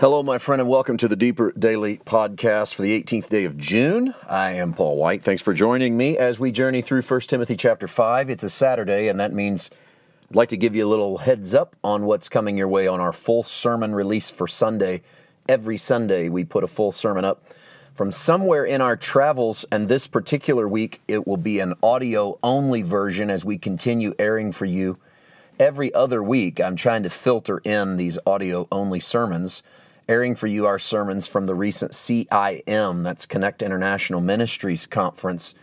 Hello, my friend, and welcome to the Deeper Daily Podcast for the 18th day of June. I am Paul White. Thanks for joining me as we journey through 1 Timothy chapter 5. It's a Saturday, and that means I'd like to give you a little heads up on what's coming your way on our full sermon release for Sunday. Every Sunday, we put a full sermon up from somewhere in our travels, and this particular week, it will be an audio-only version as we continue airing for you. Every other week, I'm trying to filter in these audio-only sermons, airing for you our sermons from the recent CIM, that's Connect International Ministries conference,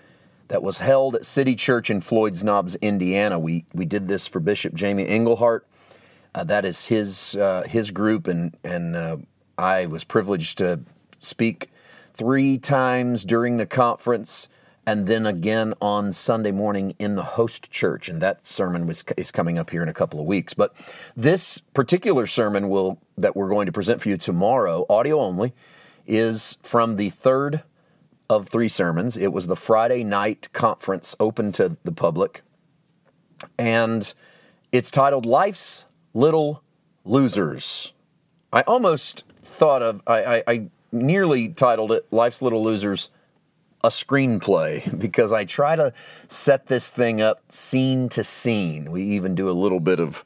that was held at City Church in Floyd's Knobs, Indiana. We did this for Bishop Jamie Engelhardt. That is his group, and I was privileged to speak 3 times during the conference, and then again on Sunday morning in the host church. And that sermon is coming up here in a couple of weeks. But this particular sermon that we're going to present for you tomorrow, audio only, is from the third of 3 sermons. It was the Friday night conference open to the public. And it's titled Life's Little Losers. I almost thought of, I nearly titled it Life's Little Losers, a screenplay, because I try to set this thing up scene to scene. We even do a little bit of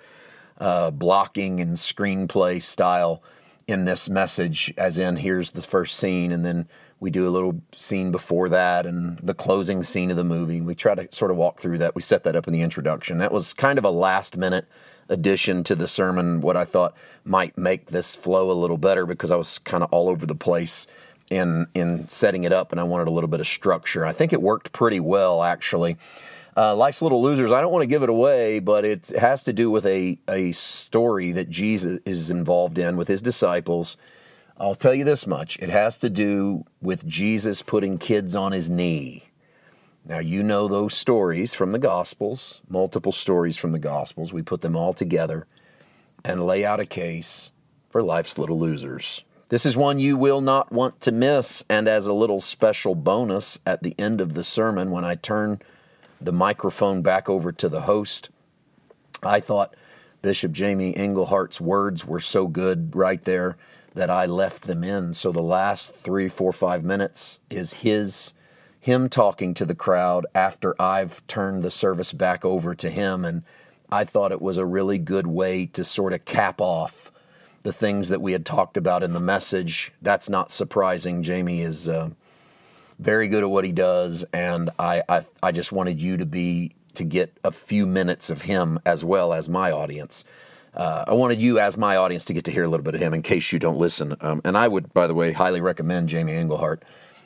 blocking and screenplay style in this message, as in here's the first scene, and then we do a little scene before that and the closing scene of the movie. We try to sort of walk through that. We set that up in the introduction. That was kind of a last-minute addition to the sermon, what I thought might make this flow a little better, because I was kind of all over the place in setting it up, and I wanted a little bit of structure. I think it worked pretty well, actually. Life's Little Losers, I don't want to give it away, but it has to do with a story that Jesus is involved in with his disciples. I'll tell you this much. It has to do with Jesus putting kids on his knee. Now, you know those stories from the Gospels, multiple stories from the Gospels. We put them all together and lay out a case for Life's Little Losers. This is one you will not want to miss, and as a little special bonus at the end of the sermon, when I turn the microphone back over to the host, I thought Bishop Jamie Engelhardt's words were so good right there that I left them in. So the last 3, 4, 5 minutes is him talking to the crowd after I've turned the service back over to him, and I thought it was a really good way to sort of cap off the things that we had talked about in the message. That's not surprising. Jamie is very good at what he does, and I just wanted you to get a few minutes of him as well as my audience. I wanted you as my audience to get to hear a little bit of him in case you don't listen. And I would, by the way, highly recommend Jamie Engelhardt.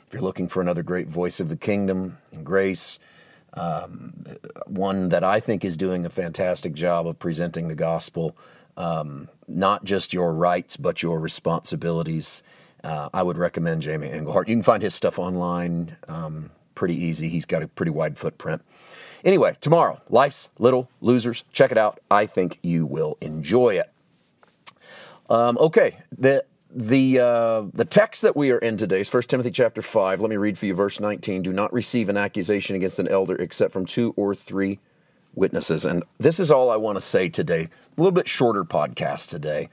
If you're looking for another great voice of the kingdom and grace, one that I think is doing a fantastic job of presenting the gospel, not just your rights, but your responsibilities. I would recommend Jamie Engelhardt. You can find his stuff online pretty easy. He's got a pretty wide footprint. Anyway, tomorrow, Life's Little Losers. Check it out. I think you will enjoy it. Okay, the text that we are in today is 1 Timothy chapter 5. Let me read for you verse 19. Do not receive an accusation against an elder except from 2 or 3 witnesses. And this is all I want to say today. A little bit shorter podcast today.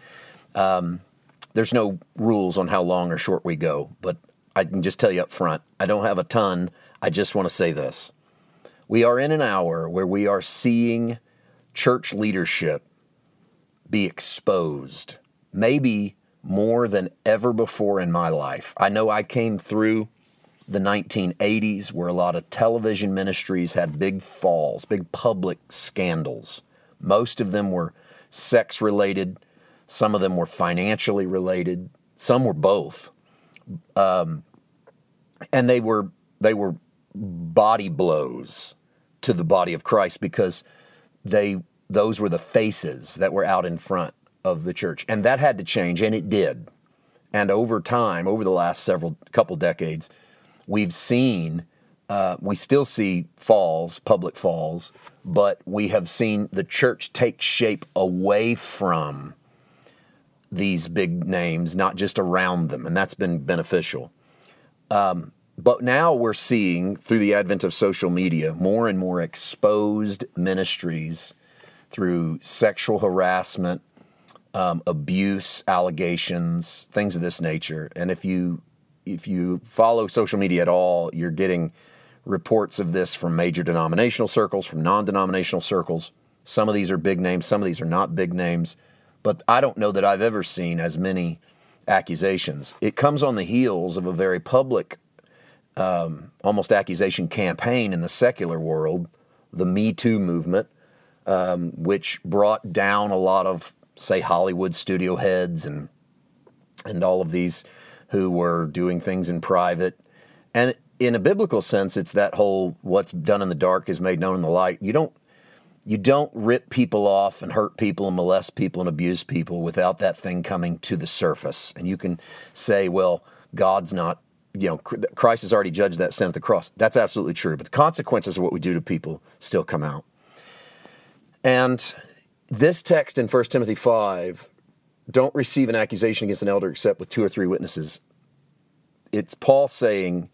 There's no rules on how long or short we go, but I can just tell you up front, I don't have a ton. I just want to say this. We are in an hour where we are seeing church leadership be exposed, maybe more than ever before in my life. I know I came through the 1980s where a lot of television ministries had big falls, big public scandals. Most of them were sex-related, some of them were financially related, some were both, and they were body blows to the body of Christ, because those were the faces that were out in front of the church, and that had to change, and it did. And over time, over the last couple decades, we've seen. We still see falls, public falls, but we have seen the church take shape away from these big names, not just around them, and that's been beneficial. But now we're seeing, through the advent of social media, more and more exposed ministries through sexual harassment, abuse allegations, things of this nature. And if you follow social media at all, you're getting reports of this from major denominational circles, from non-denominational circles. Some of these are big names, some of these are not big names. But I don't know that I've ever seen as many accusations. It comes on the heels of a very public, almost accusation campaign in the secular world, the Me Too movement, which brought down a lot of, say, Hollywood studio heads and all of these who were doing things in private. And in a biblical sense, it's that whole what's done in the dark is made known in the light. You don't rip people off and hurt people and molest people and abuse people without that thing coming to the surface. And you can say, well, God's not, Christ has already judged that sin at the cross. That's absolutely true. But the consequences of what we do to people still come out. And this text in 1 Timothy 5, don't receive an accusation against an elder except with 2 or 3 witnesses. It's Paul saying,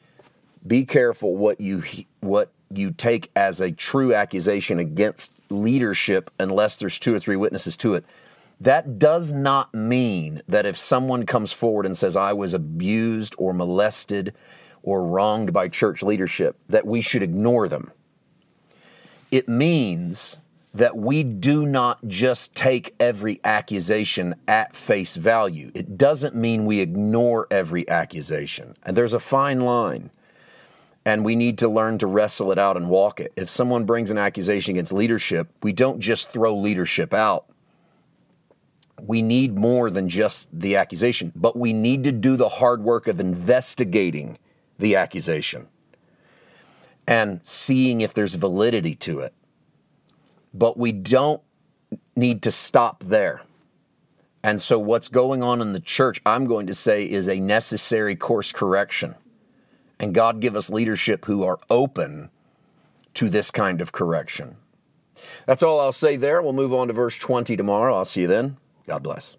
be careful what you take as a true accusation against leadership unless there's 2 or 3 witnesses to it. That does not mean that if someone comes forward and says, I was abused or molested or wronged by church leadership, that we should ignore them. It means that we do not just take every accusation at face value. It doesn't mean we ignore every accusation. And there's a fine line, and we need to learn to wrestle it out and walk it. If someone brings an accusation against leadership, we don't just throw leadership out. We need more than just the accusation, but we need to do the hard work of investigating the accusation and seeing if there's validity to it. But we don't need to stop there. And so what's going on in the church, I'm going to say, is a necessary course correction. And God give us leadership who are open to this kind of correction. That's all I'll say there. We'll move on to verse 20 tomorrow. I'll see you then. God bless.